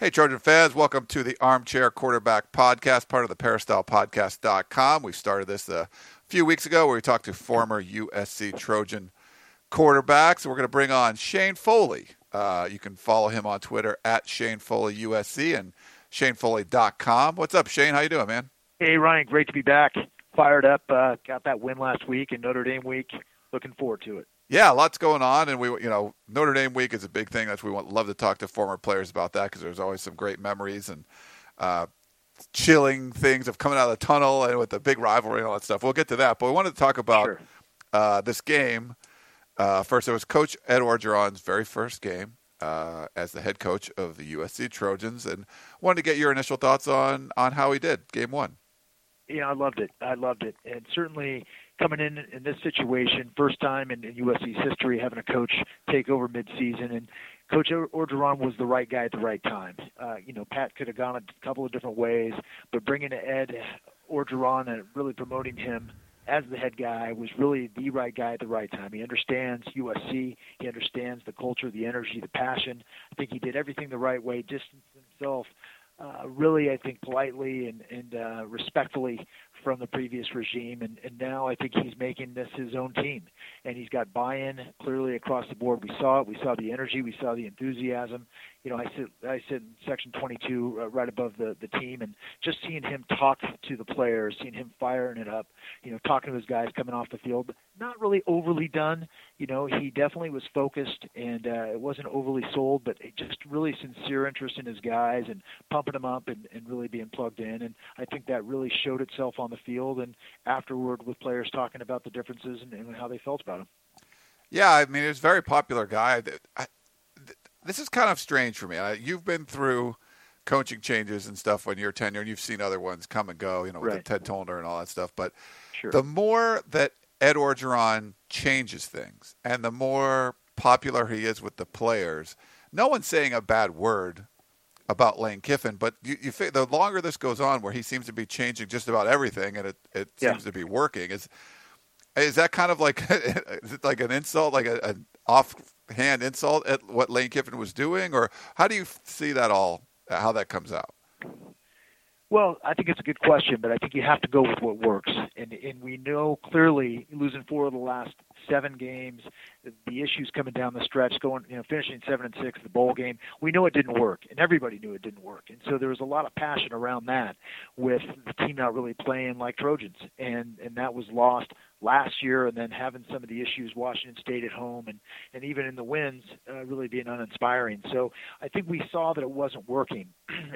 Hey, Trojan fans, welcome to the Armchair Quarterback Podcast, part of the PeristylePodcast.com. We started this a few weeks ago where we talked to former USC Trojan quarterbacks. We're going to bring on Shane Foley. You can follow him on Twitter at ShaneFoleyUSC and ShaneFoley.com. What's up, Shane? How you doing, man? Hey, Ryan. Great to be back. Fired up. Got that win last week in Notre Dame week. Looking forward to it. Yeah, lots going on, and we, you know, Notre Dame week is a big thing. That's we love to talk to former players about that because there's always some great memories and chilling things of coming out of the tunnel and with the big rivalry and all that stuff. We'll get to that, but we wanted to talk about this game. First, it was Coach Ed Orgeron's very first game as the head coach of the USC Trojans, and wanted to get your initial thoughts on how he did game one. Yeah, I loved it. And certainly coming in this situation, first time in USC's history, having a coach take over midseason. And Coach Orgeron was the right guy at the right time. Pat could have gone a couple of different ways, but bringing Ed Orgeron and really promoting him as the head guy was really the right guy at the right time. He understands USC. He understands the culture, the energy, the passion. I think he did everything the right way, distanced himself really, I think, politely and respectfully from the previous regime. And now I think he's making this his own team. And he's got buy-in clearly across the board. We saw it. We saw the energy. We saw the enthusiasm. You know, I sit in Section 22 right above the team, and just seeing him talk to the players, seeing him firing it up, you know, talking to his guys coming off the field, not really overly done. You know, he definitely was focused, and it wasn't overly sold, but just really sincere interest in his guys and pumping them up and really being plugged in. And I think that really showed itself on the field and afterward with players talking about the differences and how they felt about him. Yeah, I mean, he was a very popular guy. This is kind of strange for me. You've been through coaching changes and stuff when you're tenure, and you've seen other ones come and go, you know, with the Ted Tolner and all that stuff. But the more that Ed Orgeron changes things and the more popular he is with the players, no one's saying a bad word about Lane Kiffin, but you the longer this goes on where he seems to be changing just about everything and it seems to be working, is that kind of like is it like an insult, like an offhand insult at what Lane Kiffin was doing? Or how do you see that all, how that comes out? Well, I think it's a good question, but I think you have to go with what works. And we know clearly losing 4 of the last 7 games, the issues coming down the stretch, finishing 7-6, the bowl game. We know it didn't work, and everybody knew it didn't work. And so there was a lot of passion around that with the team not really playing like Trojans. And that was lost last year, and then having some of the issues, Washington State at home, and even in the wins, really being uninspiring. So I think we saw that it wasn't working.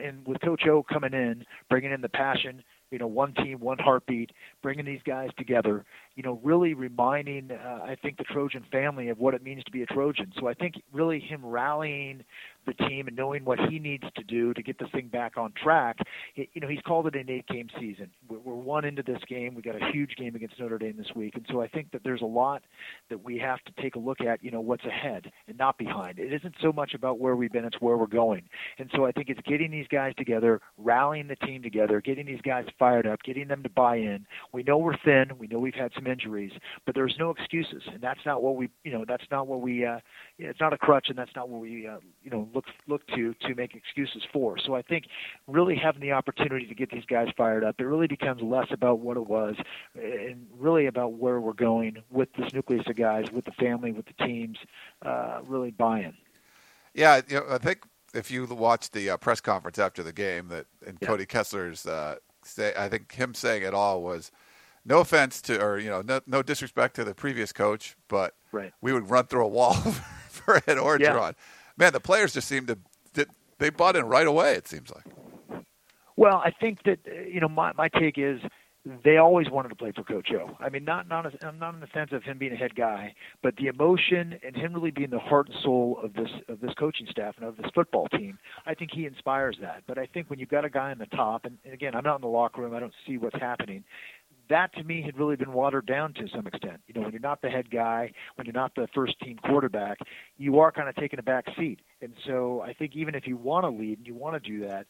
And with Coach O coming in, bringing in the passion, you know, one team, one heartbeat, bringing these guys together, you know, really reminding, I think, the Trojan family of what it means to be a Trojan. So I think really him rallying the team and knowing what he needs to do to get this thing back on track. You know, he's called it an 8-game season. We're one into this game. We got a huge game against Notre Dame this week. And so I think that there's a lot that we have to take a look at, you know, what's ahead and not behind. It isn't so much about where we've been, it's where we're going. And so I think it's getting these guys together, rallying the team together, getting these guys fired up, getting them to buy in. We know we're thin. We know we've had some injuries, but there's no excuses. And that's not what we, you know, that's not what we, it's not a crutch, and that's not what we, you know, look to make excuses for. So I think really having the opportunity to get these guys fired up, it really becomes less about what it was and really about where we're going with this nucleus of guys, with the family, with the teams, really buy-in. Yeah, you know, I think if you watch the press conference after the game, that and Cody Kessler's I think him saying it all was, no offense to, or you know, no disrespect to the previous coach, but we would run through a wall for Ed Orgeron. Yeah. Man, the players just seemed to – they bought in right away, it seems like. Well, I think that, you know, my take is they always wanted to play for Coach O. I mean, not in the sense of him being a head guy, but the emotion and him really being the heart and soul of this coaching staff and of this football team. I think he inspires that. But I think when you've got a guy on the top – and again, I'm not in the locker room. I don't see what's happening – that to me had really been watered down to some extent. You know, when you're not the head guy, when you're not the first team quarterback, you are kind of taking a back seat. And so I think even if you want to lead and you want to do that,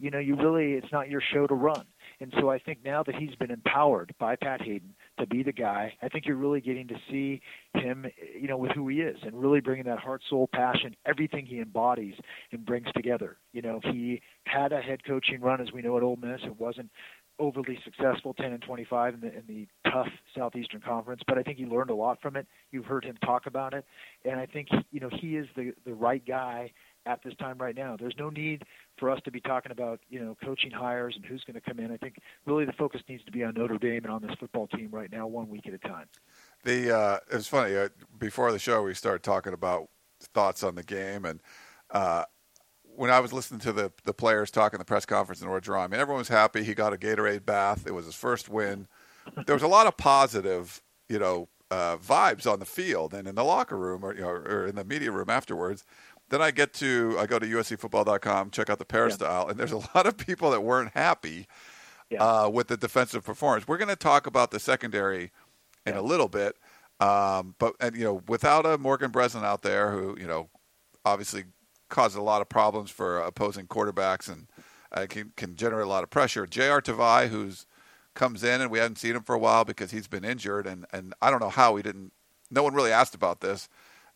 you know, it's not your show to run. And so I think now that he's been empowered by Pat Hayden to be the guy. I think you're really getting to see him, you know, with who he is and really bringing that heart, soul, passion, everything he embodies and brings together. You know, he had a head coaching run, as we know, at Ole Miss. It wasn't overly successful, 10-25 in the tough Southeastern Conference, but I think he learned a lot from it. You've heard him talk about it, and I think, you know, he is the right guy at this time right now. There's no need for us to be talking about, you know, coaching hires and who's going to come in. I think really the focus needs to be on Notre Dame and on this football team right now, 1 week at a time. It was funny, before the show we started talking about thoughts on the game, and when I was listening to the players talk in the press conference in Orgeron, I mean, everyone was happy. He got a Gatorade bath. It was his first win. There was a lot of positive, you know, vibes on the field and in the locker room, or, you know, or in the media room afterwards. Then I go to uscfootball.com, check out the peristyle, and there's a lot of people that weren't happy with the defensive performance. We're going to talk about the secondary in a little bit, but you know, without a Morgan Breslin out there, who, you know, obviously caused a lot of problems for opposing quarterbacks and can generate a lot of pressure. J.R. Tavai, who's comes in, and we haven't seen him for a while because he's been injured, and I don't know how he didn't. No one really asked about this.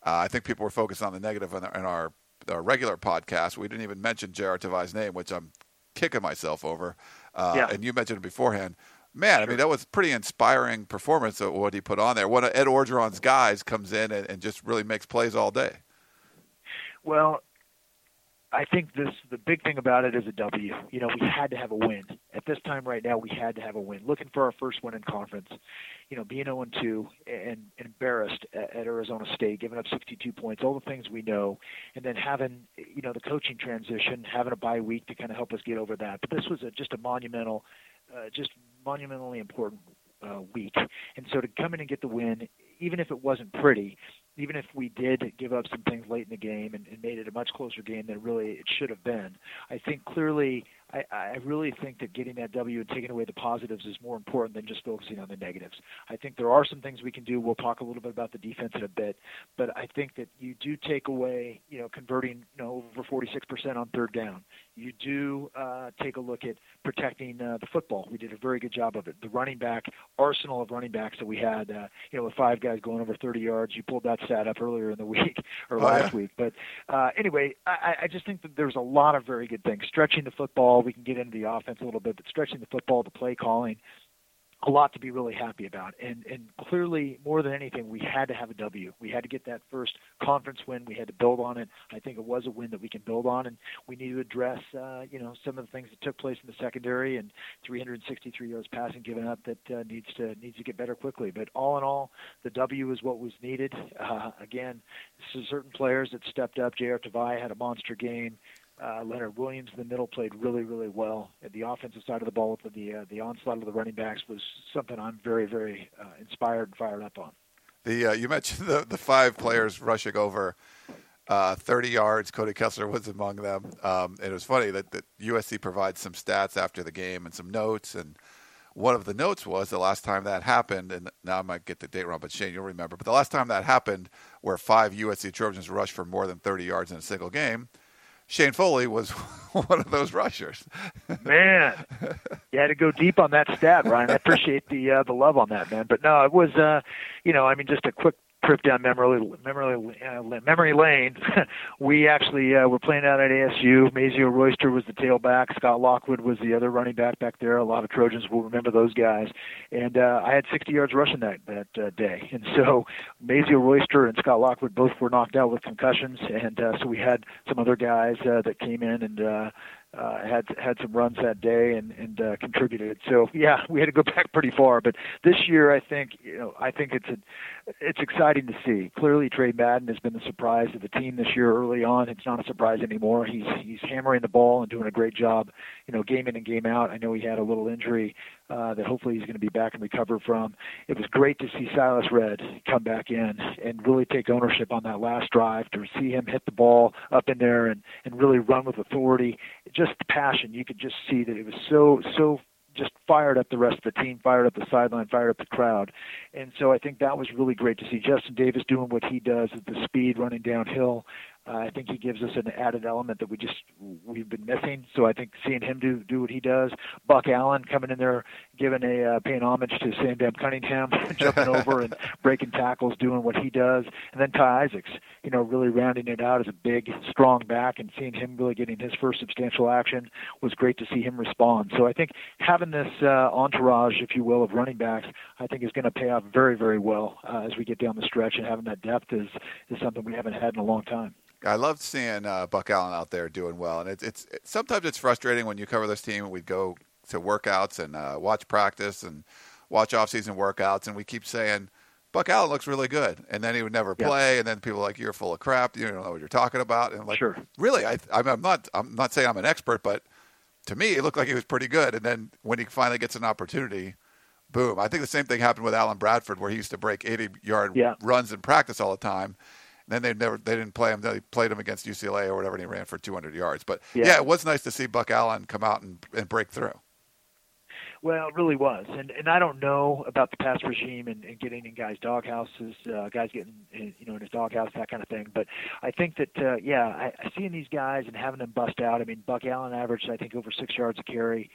I think people were focused on the negative in our regular podcast. We didn't even mention J.R. Tavai's name, which I'm kicking myself over. And you mentioned it beforehand. Man, sure. I mean, that was a pretty inspiring performance of what he put on there. One of Ed Orgeron's guys comes in and just really makes plays all day. Well, I think the big thing about it is a W. You know, we had to have a win. At this time right now, we had to have a win. Looking for our first win in conference, you know, being 0-2 and embarrassed at Arizona State, giving up 62 points, all the things we know, and then having, you know, the coaching transition, having a bye week to kind of help us get over that. But this was just monumentally important week. And so to come in and get the win, even if it wasn't pretty, even if we did give up some things late in the game and made it a much closer game than really it should have been, I think clearly I really think that getting that W and taking away the positives is more important than just focusing on the negatives. I think there are some things we can do. We'll talk a little bit about the defense in a bit, but I think that you do take away, you know, converting, you know, over 46% on third down. You do take a look at protecting the football. We did a very good job of it. The running back arsenal of running backs that we had, you know, with five guys going over 30 yards. You pulled that stat up earlier in the week or last week. But anyway, I just think that there's a lot of very good things. Stretching the football, we can get into the offense a little bit, but stretching the football, the play calling, a lot to be really happy about. And clearly, more than anything, we had to have a W. We had to get that first conference win. We had to build on it. I think it was a win that we can build on, and we need to address, you know, some of the things that took place in the secondary and 363 yards passing given up that needs to get better quickly. But all in all, the W is what was needed. Again, certain players that stepped up. J.R. Tavai had a monster game. Leonard Williams in the middle played really, really well. At the offensive side of the ball, the onslaught of the running backs was something I'm very, very inspired and fired up on. You mentioned the five players rushing over 30 yards. Cody Kessler was among them. And it was funny that USC provides some stats after the game and some notes. And one of the notes was the last time that happened, and now I might get the date wrong, but Shane, you'll remember. But the last time that happened where five USC Trojans rushed for more than 30 yards in a single game, Shane Foley was one of those rushers. Man, you had to go deep on that stat, Ryan. I appreciate the love on that, man. But no, it was, you know, I mean, just a quick trip down memory lane. We actually were playing out at ASU. Mazio Royster was the tailback. Scott Lockwood was the other running back there. A lot of Trojans will remember those guys. And I had 60 yards rushing that day. And so Mazio Royster and Scott Lockwood both were knocked out with concussions. And so we had some other guys that came in and had some runs that day and contributed. So yeah, we had to go back pretty far. But this year, I think it's exciting to see. Clearly, Tre Madden has been the surprise of the team this year. Early on, it's not a surprise anymore. He's hammering the ball and doing a great job, you know, game in and game out. I know he had a little injury that hopefully he's going to be back and recover from. It was great to see Silas Redd come back in and really take ownership on that last drive, to see him hit the ball up in there and really run with authority. Just the passion. You could just see that it was so just fired up the rest of the team, fired up the sideline, fired up the crowd. And so I think that was really great to see. Justin Davis doing what he does at the speed, running downhill. I think he gives us an added element that we've been missing. So I think seeing him do what he does, Buck Allen coming in there, paying homage to Sam Depp Cunningham, jumping over and breaking tackles, doing what he does. And then Ty Isaacs, really rounding it out as a big, strong back, and seeing him really getting his first substantial action was great to see him respond. So I think having this entourage, if you will, of running backs, I think is going to pay off very, very well as we get down the stretch, and having that depth is something we haven't had in a long time. I loved seeing Buck Allen out there doing well, and it's sometimes it's frustrating when you cover this team and we go to workouts and watch practice and watch off-season workouts, and we keep saying Buck Allen looks really good, and then he would never play, and then people are like, "You're full of crap. You don't know what you're talking about." And I'm like, sure. Really, I'm not saying I'm an expert, but to me, it looked like he was pretty good, and then when he finally gets an opportunity, boom! I think the same thing happened with Allen Bradford, where he used to break 80-yard runs in practice all the time. Then they didn't play him. They played him against UCLA or whatever, and he ran for 200 yards. But, yeah, it was nice to see Buck Allen come out and break through. Well, it really was. And I don't know about the past regime and getting in guys' doghouses, guys getting in his doghouse, that kind of thing. But I think that, seeing these guys and having them bust out, I mean, Buck Allen averaged, I think, over 6 yards a carry.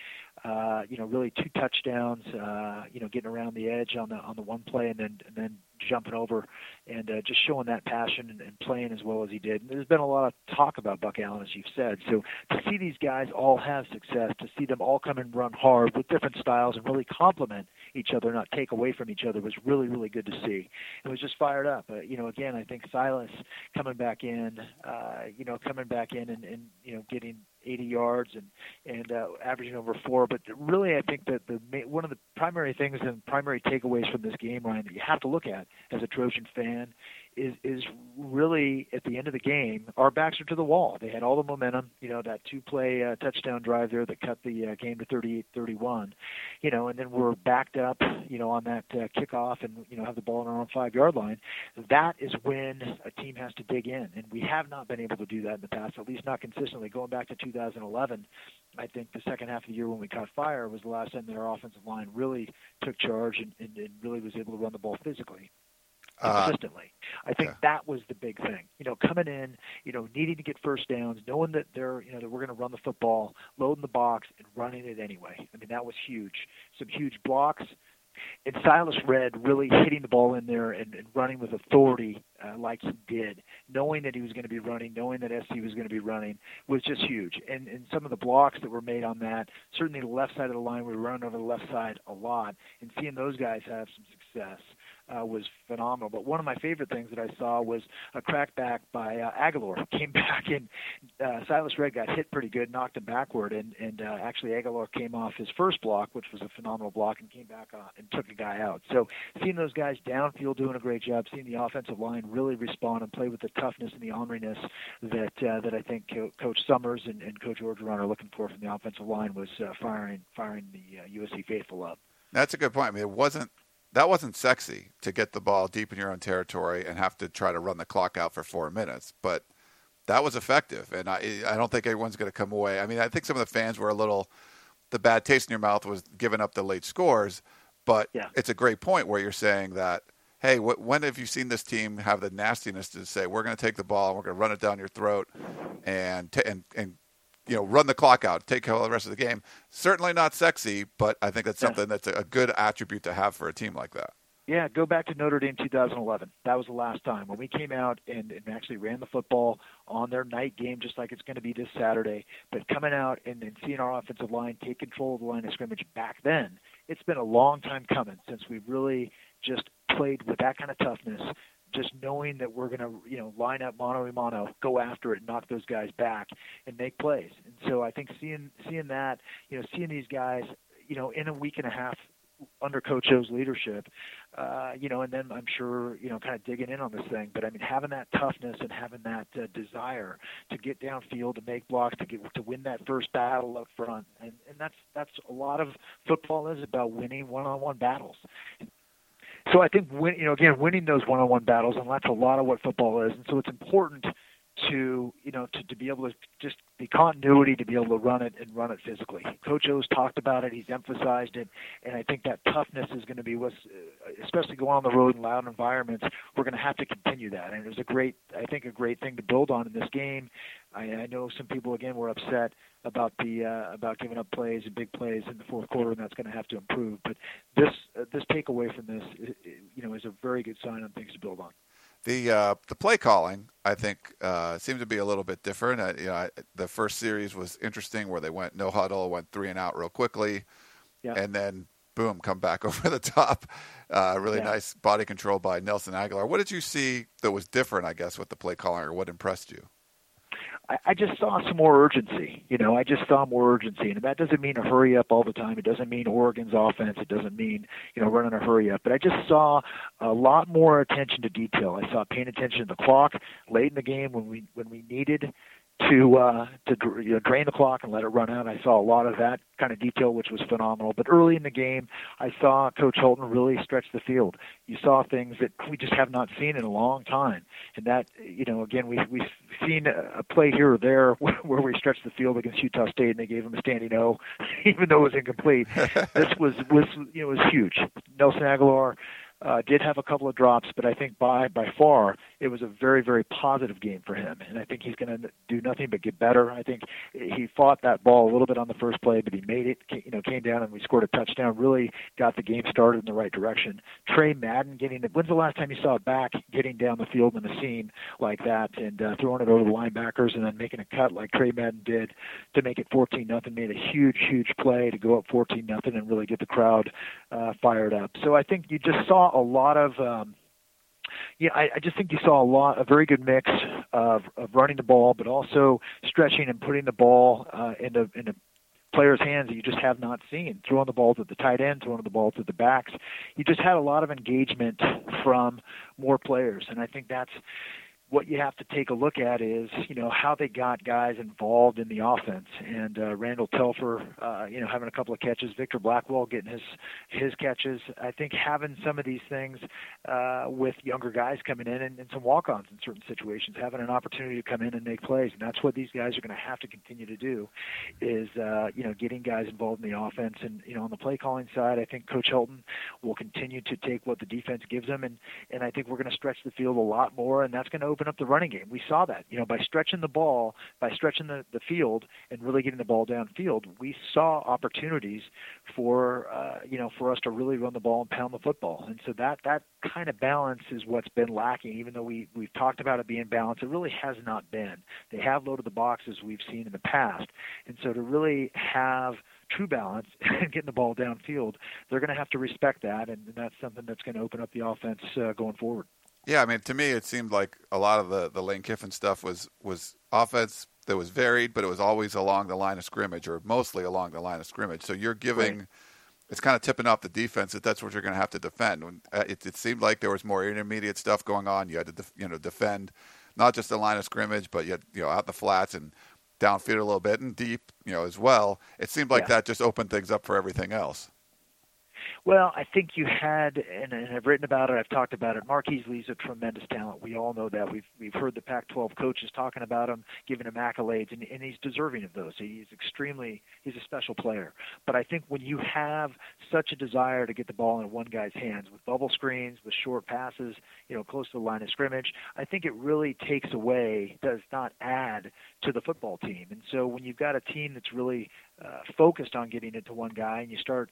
Really 2 touchdowns, getting around the edge on the one play and then jumping over and just showing that passion and playing as well as he did. And there's been a lot of talk about Buck Allen, as you've said. So to see these guys all have success, to see them all come and run hard with different styles and really complement each other, not take away from each other, was really, really good to see. It was just fired up. Again, I think Silas coming back in and getting 80 yards and averaging over 4. But really, I think that one of the primary things and primary takeaways from this game, Ryan, that you have to look at as a Trojan fan is really at the end of the game, our backs are to the wall. They had all the momentum, that 2-play touchdown drive there that cut the game to 38-31, and then we're backed up, on that kickoff and, have the ball on our own 5-yard line. That is when a team has to dig in, and we have not been able to do that in the past, at least not consistently. Going back to 2011, I think the second half of the year when we caught fire was the last time that our offensive line really took charge and really was able to run the ball physically. Consistently. I think that was the big thing, coming in, needing to get first downs, knowing that that we're going to run the football, loading the box and running it anyway. I mean, that was huge. Some huge blocks, and Silas Redd really hitting the ball in there and running with authority like he did, knowing that he was going to be running, knowing that SC was going to be running, was just huge. And some of the blocks that were made on that, certainly the left side of the line, we were running over the left side a lot, and seeing those guys have some success was phenomenal. But one of my favorite things that I saw was a crackback by Aguilar. Came back and Silas Redd got hit pretty good, knocked him backward, and actually Aguilar came off his first block, which was a phenomenal block, and came back and took a guy out. So seeing those guys downfield doing a great job, seeing the offensive line really respond and play with the toughness and the orneriness that I think Coach Summers and Coach Orgeron are looking for from the offensive line was firing the USC faithful up. That's a good point. I mean, That wasn't sexy to get the ball deep in your own territory and have to try to run the clock out for 4 minutes, but that was effective. And I don't think everyone's going to come away. I mean, I think some of the fans were the bad taste in your mouth was giving up the late scores, but it's a great point where you're saying that, hey, when have you seen this team have the nastiness to say, we're going to take the ball and we're going to run it down your throat and run the clock out, take care of the rest of the game. Certainly not sexy, but I think that's something that's a good attribute to have for a team like that. Yeah, go back to Notre Dame 2011. That was the last time when we came out and actually ran the football on their night game, just like it's going to be this Saturday. But coming out and then seeing our offensive line take control of the line of scrimmage back then, it's been a long time coming since we've really just played with that kind of toughness, just knowing that we're going to, line up mano-a-mano, go after it, knock those guys back, and make plays. And so I think seeing that, seeing these guys, in a week and a half under Coach O's leadership, and then I'm sure, kind of digging in on this thing. But, I mean, having that toughness and having that desire to get downfield, to make blocks, to win that first battle up front. And that's a lot of football is about winning one-on-one battles. So I think, winning those one-on-one battles, and that's a lot of what football is. And so it's important to be able to just the continuity to be able to run it and run it physically. Coach O's talked about it. He's emphasized it. And I think that toughness is going to be what's, especially going on the road in loud environments, we're going to have to continue that. And it was a great thing to build on in this game. I know some people, again, were upset about giving up plays and big plays in the fourth quarter, and that's going to have to improve. But this takeaway from this, is a very good sign on things to build on. The play calling, I think, seemed to be a little bit different. The first series was interesting where they went no huddle, went three and out real quickly, and then, boom, come back over the top. Nice body control by Nelson Aguilar. What did you see that was different, I guess, with the play calling, or what impressed you? I just saw some more urgency. And that doesn't mean a hurry up all the time. It doesn't mean Oregon's offense. It doesn't mean, running a hurry up. But I just saw a lot more attention to detail. I saw paying attention to the clock late in the game when we needed to drain the clock and let it run out. I saw a lot of that kind of detail, which was phenomenal. But early in the game, I saw Coach Holton really stretch the field. You saw things that we just have not seen in a long time. And that, again, we've seen a play here or there where we stretched the field against Utah State and they gave him a standing O, even though it was incomplete. This was huge. Nelson Aguilar did have a couple of drops, but I think by far it was a very, very positive game for him, and I think he's going to do nothing but get better. I think he fought that ball a little bit on the first play, but he made it, came down, and we scored a touchdown, really got the game started in the right direction. Tre Madden when's the last time you saw a back getting down the field in a seam like that and throwing it over the linebackers and then making a cut like Tre Madden did to make it 14-0, made a huge, huge play to go up 14-0 and really get the crowd fired up. So I think you just saw a lot of I just think you saw a very good mix of running the ball, but also stretching and putting the ball in the players' hands that you just have not seen. Throwing the ball to the tight end, throwing the ball to the backs. You just had a lot of engagement from more players, and I think that's what you have to take a look at is, how they got guys involved in the offense. And Randall Telfer, having a couple of catches, Victor Blackwell getting his catches. I think having some of these things with younger guys coming in and some walk-ons in certain situations, having an opportunity to come in and make plays. And that's what these guys are going to have to continue to do is, getting guys involved in the offense. And, on the play calling side, I think Coach Helton will continue to take what the defense gives them. And I think we're going to stretch the field a lot more, and that's going to open up the running game. We saw that, by stretching the ball, by stretching the field and really getting the ball downfield, we saw opportunities for us to really run the ball and pound the football. And so that kind of balance is what's been lacking, even though we've talked about it being balanced. It really has not been. They have loaded the boxes we've seen in the past. And so to really have true balance and getting the ball downfield, they're going to have to respect that. And that's something that's going to open up the offense going forward. Yeah, I mean, to me, it seemed like a lot of the Lane Kiffin stuff was offense that was varied, but it was always along the line of scrimmage, or mostly along the line of scrimmage. So you're giving It's kind of tipping off the defense that that's what you're going to have to defend. It seemed like there was more intermediate stuff going on. You had to defend not just the line of scrimmage, but you had, out the flats and downfield a little bit and deep as well. It seemed like that just opened things up for everything else. Well, I think you had, and I've written about it, I've talked about it, Mark Easley's a tremendous talent. We all know that. We've heard the Pac-12 coaches talking about him, giving him accolades, and he's deserving of those. He's a special player. But I think when you have such a desire to get the ball in one guy's hands, with bubble screens, with short passes, close to the line of scrimmage, I think it really takes away, does not add to the football team. And so when you've got a team that's really focused on getting it to one guy, and you start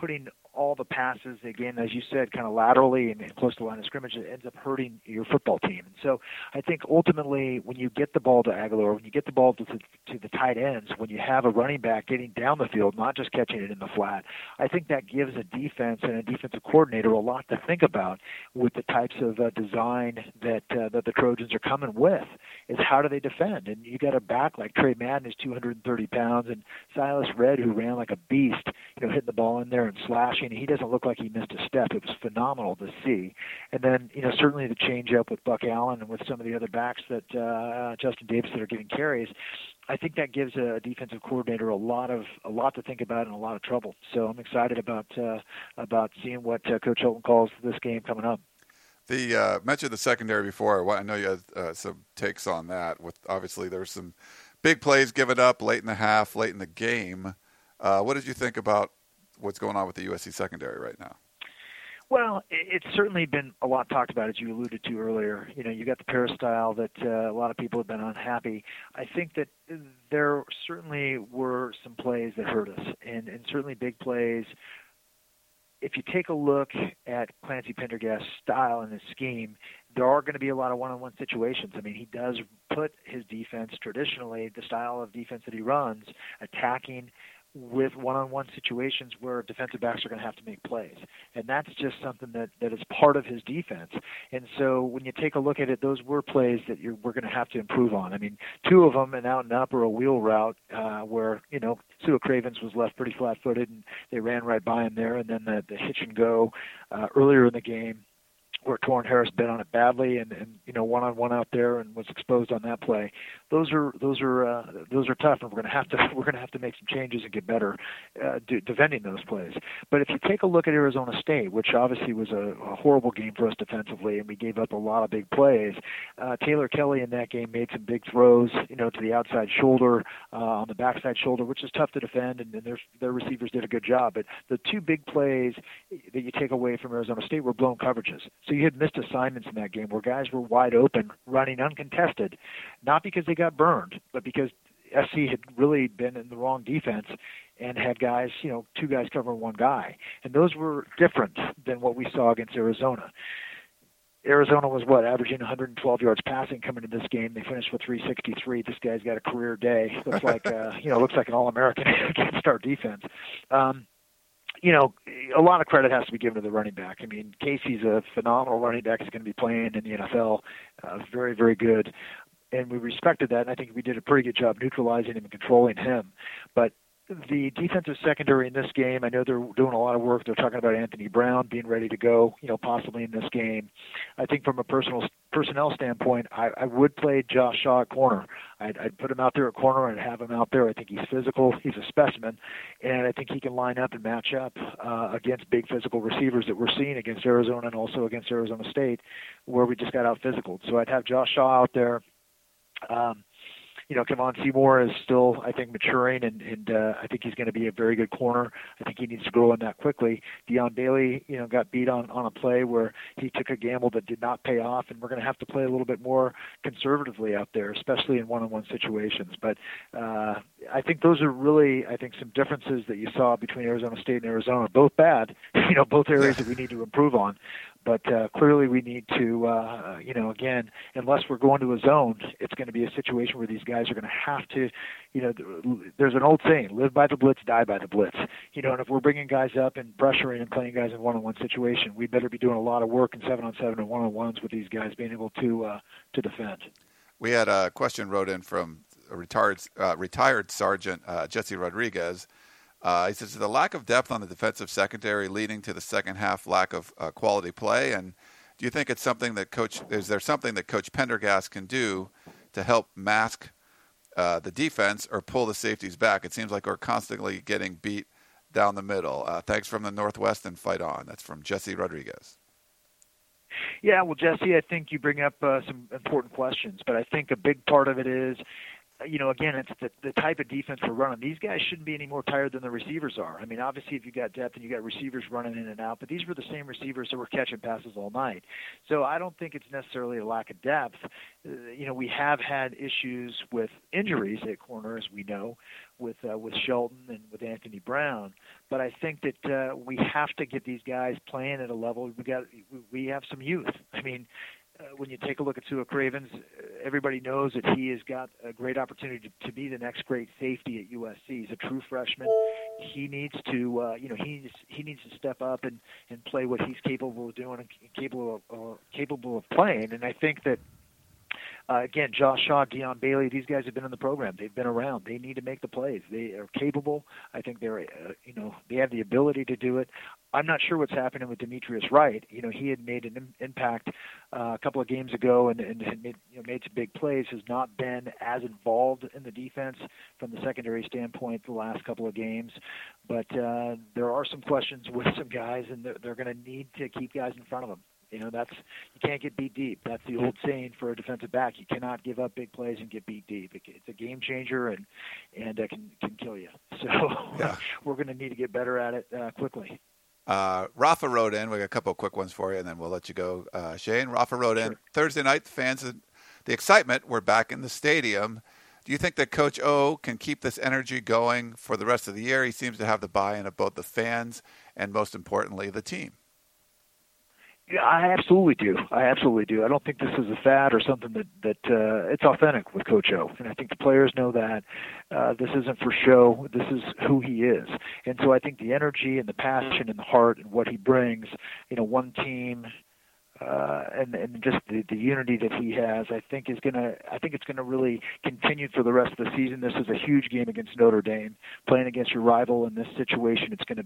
putting all the passes, again, as you said, kind of laterally and close to the line of scrimmage, it ends up hurting your football team. And so I think ultimately when you get the ball to Aguilar, when you get the ball to the tight ends, when you have a running back getting down the field, not just catching it in the flat, I think that gives a defense and a defensive coordinator a lot to think about with the types of design that the Trojans are coming with, is how do they defend? And you got a back like Tre Madden, is 230 pounds, and Silas Redd, who ran like a beast, hitting the ball in there and slashing. He doesn't look like he missed a step. It was phenomenal to see. And then, certainly the change up with Buck Allen and with some of the other backs that Justin Davis that are getting carries, I think that gives a defensive coordinator a lot to think about and a lot of trouble. So I'm excited about seeing what Coach Holton calls this game coming up. The mentioned the secondary before. I know you had some takes on that. With obviously there were some big plays given up late in the half, late in the game. What did you think about what's going on with the USC secondary right now? Well, it's certainly been a lot talked about, as you alluded to earlier. You know, you got the peristyle that a lot of people have been unhappy. I think that there certainly were some plays that hurt us, and certainly big plays. If you take a look at Clancy Pendergast's style and his scheme, there are going to be a lot of one-on-one situations. I mean, he does put his defense, traditionally, the style of defense that he runs, attacking with one-on-one situations where defensive backs are going to have to make plays. And that's just something that is part of his defense. And so when you take a look at it, those were plays that we're going to have to improve on. I mean, two of them, an out and up or a wheel route where, you know, Sua Cravens was left pretty flat-footed and they ran right by him there. And then the hitch and go earlier in the game, where Torin Harris bit on it badly and you know, one-on-one out there and was exposed on that play. Those are tough, and we're going to have to make some changes and get better defending those plays. But if you take a look at Arizona State, which obviously was a horrible game for us defensively, and we gave up a lot of big plays, Taylor Kelly in that game made some big throws, you know, to the outside shoulder, on the backside shoulder, which is tough to defend, and their receivers did a good job. But the two big plays that you take away from Arizona State were blown coverages. So you had missed assignments in that game where guys were wide open, running uncontested, not because they got burned, but because SC had really been in the wrong defense and had guys, you know, two guys covering one guy. And those were different than what we saw against Arizona. Arizona was, averaging 112 yards passing coming into this game. They finished with 363. This guy's got a career day. Looks like, looks like an All-American against our defense. You know, a lot of credit has to be given to the running back. I mean, Casey's a phenomenal running back. He's going to be playing in the NFL. Very, very good. And we respected that, and I think we did a pretty good job neutralizing him and controlling him. But the defensive secondary in this game, I know they're doing a lot of work. They're talking about Anthony Brown being ready to go, you know, possibly in this game. I think from a personnel standpoint, I would play Josh Shaw at corner. I'd put him out there at corner and have him out there. I think he's physical. He's a specimen. And I think he can line up and match up against big physical receivers that we're seeing against Arizona and also against Arizona State, where we just got out physical. So I'd have Josh Shaw out there. You know, Kevon Seymour is still, I think, maturing, and I think he's going to be a very good corner. I think he needs to grow in that quickly. Dion Bailey, you know, got beat on a play where he took a gamble that did not pay off, and we're going to have to play a little bit more conservatively out there, especially in one-on-one situations. But I think those are really, some differences that you saw between Arizona State and Arizona. Both bad, you know, both areas that we need to improve on. But clearly we need to, again, unless we're going to a zone, it's going to be a situation where these guys are going to have to, you know, there's an old saying, live by the blitz, die by the blitz. You know, and if we're bringing guys up and pressuring and playing guys in one-on-one situation, we better be doing a lot of work in 7-on-7 and one-on-ones with these guys being able to defend. We had a question wrote in from a retired Sergeant Jesse Rodriguez. He says, the lack of depth on the defensive secondary leading to the second half lack of quality play. And do you think it's something that Coach Pendergast can do to help mask the defense or pull the safeties back? It seems like we're constantly getting beat down the middle. Thanks from the Northwest and fight on. That's from Jesse Rodriguez. Yeah, well, Jesse, I think you bring up some important questions, but I think a big part of it is, you know, again, it's the type of defense we're running. These guys shouldn't be any more tired than the receivers are. I mean, obviously, if you got depth and you got receivers running in and out, but these were the same receivers that were catching passes all night. So I don't think it's necessarily a lack of depth. You know, we have had issues with injuries at corner, as we know, with Shelton and with Anthony Brown. But I think that we have to get these guys playing at a level. We have some youth. I mean, when you take a look at Sua Cravens, everybody knows that he has got a great opportunity to be the next great safety at USC. He's a true freshman. He needs to, he needs to step up and play what he's capable of doing and capable of playing. And I think that, again, Josh Shaw, Dion Bailey, these guys have been in the program. They've been around. They need to make the plays. They are capable. I think they're, they have the ability to do it. I'm not sure what's happening with Demetrius Wright. You know, he had made an impact a couple of games ago and had made some big plays, has not been as involved in the defense from the secondary standpoint the last couple of games. But there are some questions with some guys, and they're going to need to keep guys in front of them. You know, that's, you can't get beat deep. That's the old saying for a defensive back. You cannot give up big plays and get beat deep. It's a game changer and can kill you. So yeah. We're going to need to get better at it quickly. Rafa wrote in. We got a couple of quick ones for you, and then we'll let you go, Shane. Rafa wrote in, sure. Thursday night, the fans, the excitement, we're back in the stadium. Do you think that Coach O can keep this energy going for the rest of the year? He seems to have the buy-in of both the fans and, most importantly, the team. Yeah, I absolutely do. I don't think this is a fad or something that it's authentic with Coach O. And I think the players know that this isn't for show. This is who he is. And so I think the energy and the passion and the heart and what he brings, you know, one team – and just the unity that he has, I think it's gonna really continue for the rest of the season. This is a huge game against Notre Dame, playing against your rival in this situation. It's gonna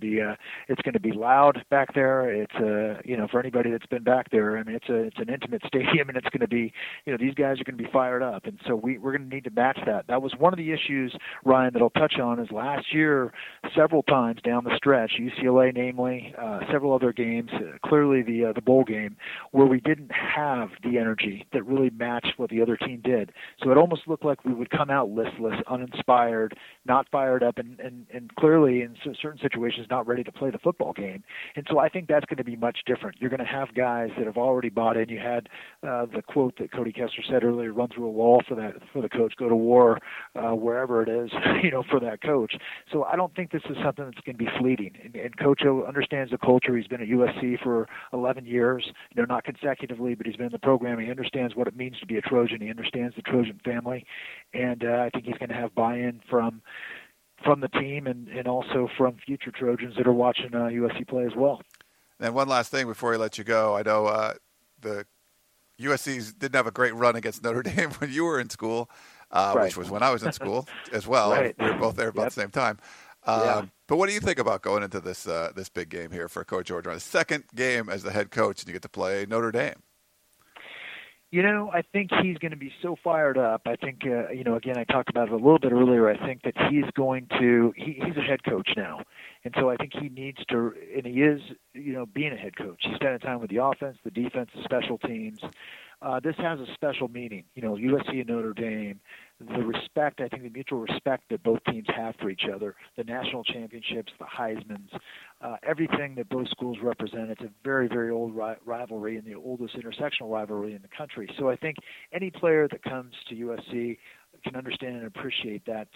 be loud back there. It's you know, for anybody that's been back there, I mean, it's an intimate stadium, and it's gonna be, you know, these guys are gonna be fired up, and so we're gonna need to match that. That was one of the issues, Ryan, that I'll touch on, is last year, several times down the stretch, UCLA namely, several other games, clearly the bowl game, where we didn't have the energy that really matched what the other team did. So it almost looked like we would come out listless, uninspired, not fired up, and clearly in certain situations not ready to play the football game. And so I think that's going to be much different. You're going to have guys that have already bought in. You had the quote that Cody Kessler said earlier, run through a wall for the coach, go to war, wherever it is, you know, for that coach. So I don't think this is something that's going to be fleeting. And Coach O understands the culture. He's been at USC for 11 years. You know, not consecutively, but he's been in the program. He understands what it means to be a Trojan. He understands the Trojan family, and I think he's going to have buy-in from the team and also from future Trojans that are watching USC play as well. And one last thing before I let you go. I know the USC's didn't have a great run against Notre Dame when you were in school, right, which was when I was in school as well. Right. We were both there about the same time. Yeah. But what do you think about going into this this big game here for Coach Orgeron? The second game as the head coach, and you get to play Notre Dame. You know, I think he's going to be so fired up. I think, you know, again, I talked about it a little bit earlier. I think that he's going to he's a head coach now. And so I think he needs to, and he is, you know, being a head coach. He's spending time with the offense, the defense, the special teams. This has a special meaning. You know, USC and Notre Dame, the respect, I think the mutual respect that both teams have for each other, the national championships, the Heismans, everything that both schools represent. It's a very, very old rivalry and the oldest intersectional rivalry in the country. So I think any player that comes to USC can understand and appreciate that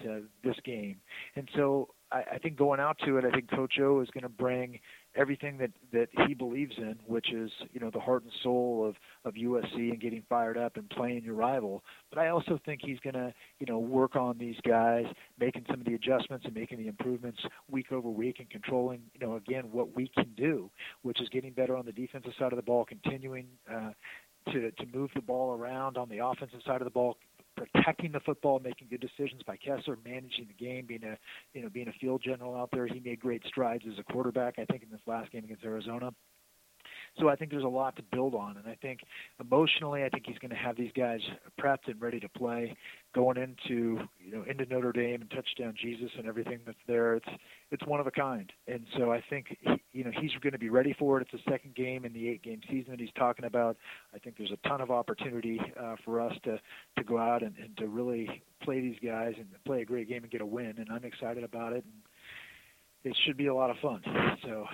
this game. And so I think going out to it, I think Coach O is going to bring everything that he believes in, which is, you know, the heart and soul of USC and getting fired up and playing your rival. But I also think he's going to, you know, work on these guys, making some of the adjustments and making the improvements week over week and controlling, you know, again, what we can do, which is getting better on the defensive side of the ball, continuing to move the ball around on the offensive side of the ball, protecting the football, making good decisions by Kessler, managing the game, being a field general out there. He made great strides as a quarterback, I think, in this last game against Arizona. So I think there's a lot to build on. And I think emotionally, I think he's going to have these guys prepped and ready to play going into Notre Dame and Touchdown Jesus and everything that's there. It's one of a kind. And so I think, you know, he's going to be ready for it. It's the second game in the 8-game season that he's talking about. I think there's a ton of opportunity for us to go out and to really play these guys and play a great game and get a win. And I'm excited about it. It should be a lot of fun. So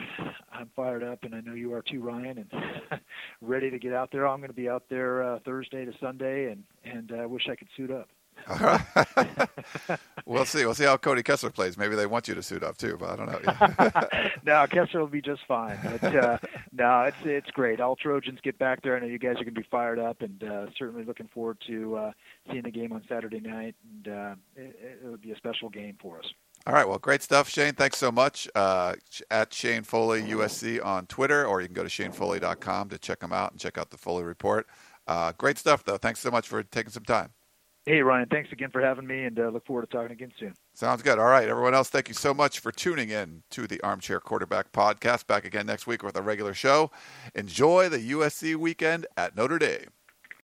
I'm fired up, and I know you are too, Ryan, and ready to get out there. I'm going to be out there Thursday to Sunday, and I wish I could suit up. All right. We'll see. We'll see how Cody Kessler plays. Maybe they want you to suit up too, but I don't know. No, Kessler will be just fine. But, no, it's great. All Trojans get back there. I know you guys are going to be fired up, and certainly looking forward to seeing the game on Saturday night. And it'll be a special game for us. All right. Well, great stuff, Shane. Thanks so much. At Shane Foley USC on Twitter, or you can go to ShaneFoley.com to check him out and check out the Foley Report. Great stuff, though. Thanks so much for taking some time. Hey, Ryan. Thanks again for having me, and look forward to talking again soon. Sounds good. All right, everyone else, thank you so much for tuning in to the Armchair Quarterback Podcast. Back again next week with a regular show. Enjoy the USC weekend at Notre Dame.